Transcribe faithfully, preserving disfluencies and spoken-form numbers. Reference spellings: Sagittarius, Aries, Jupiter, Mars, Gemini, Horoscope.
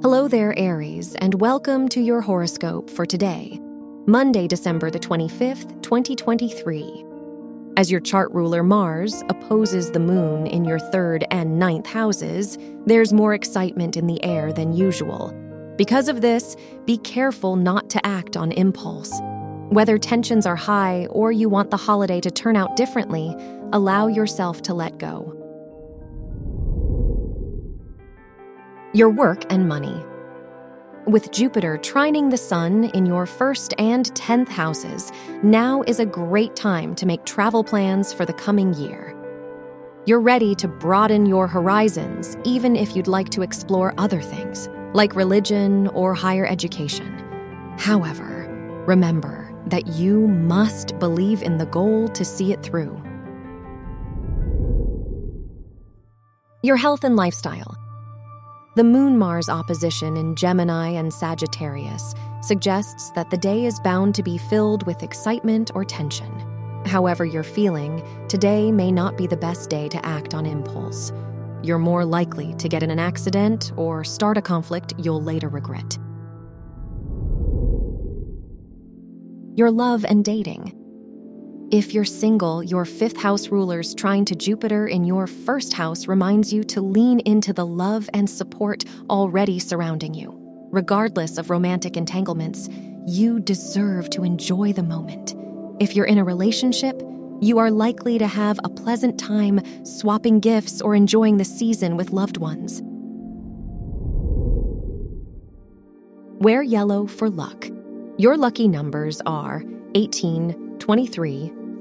Hello there, Aries, and welcome to your horoscope for today, Monday, December the twenty-fifth, twenty twenty-three. As your chart ruler Mars opposes the moon in your third and ninth houses, there's more excitement in the air than usual. Because of this, be careful not to act on impulse. Whether tensions are high or you want the holiday to turn out differently, allow yourself to let go. Your work and money. With Jupiter trining the sun in your first and tenth houses, now is a great time to make travel plans for the coming year. You're ready to broaden your horizons, even if you'd like to explore other things, like religion or higher education. However, remember that you must believe in the goal to see it through. Your health and lifestyle. The Moon-Mars opposition in Gemini and Sagittarius suggests that the day is bound to be filled with excitement or tension. However you're feeling, today may not be the best day to act on impulse. You're more likely to get in an accident or start a conflict you'll later regret. Your love and dating. If you're single, your fifth house ruler's trine to Jupiter in your first house reminds you to lean into the love and support already surrounding you. Regardless of romantic entanglements, you deserve to enjoy the moment. If you're in a relationship, you are likely to have a pleasant time swapping gifts or enjoying the season with loved ones. Wear yellow for luck. Your lucky numbers are eighteen, twenty-three,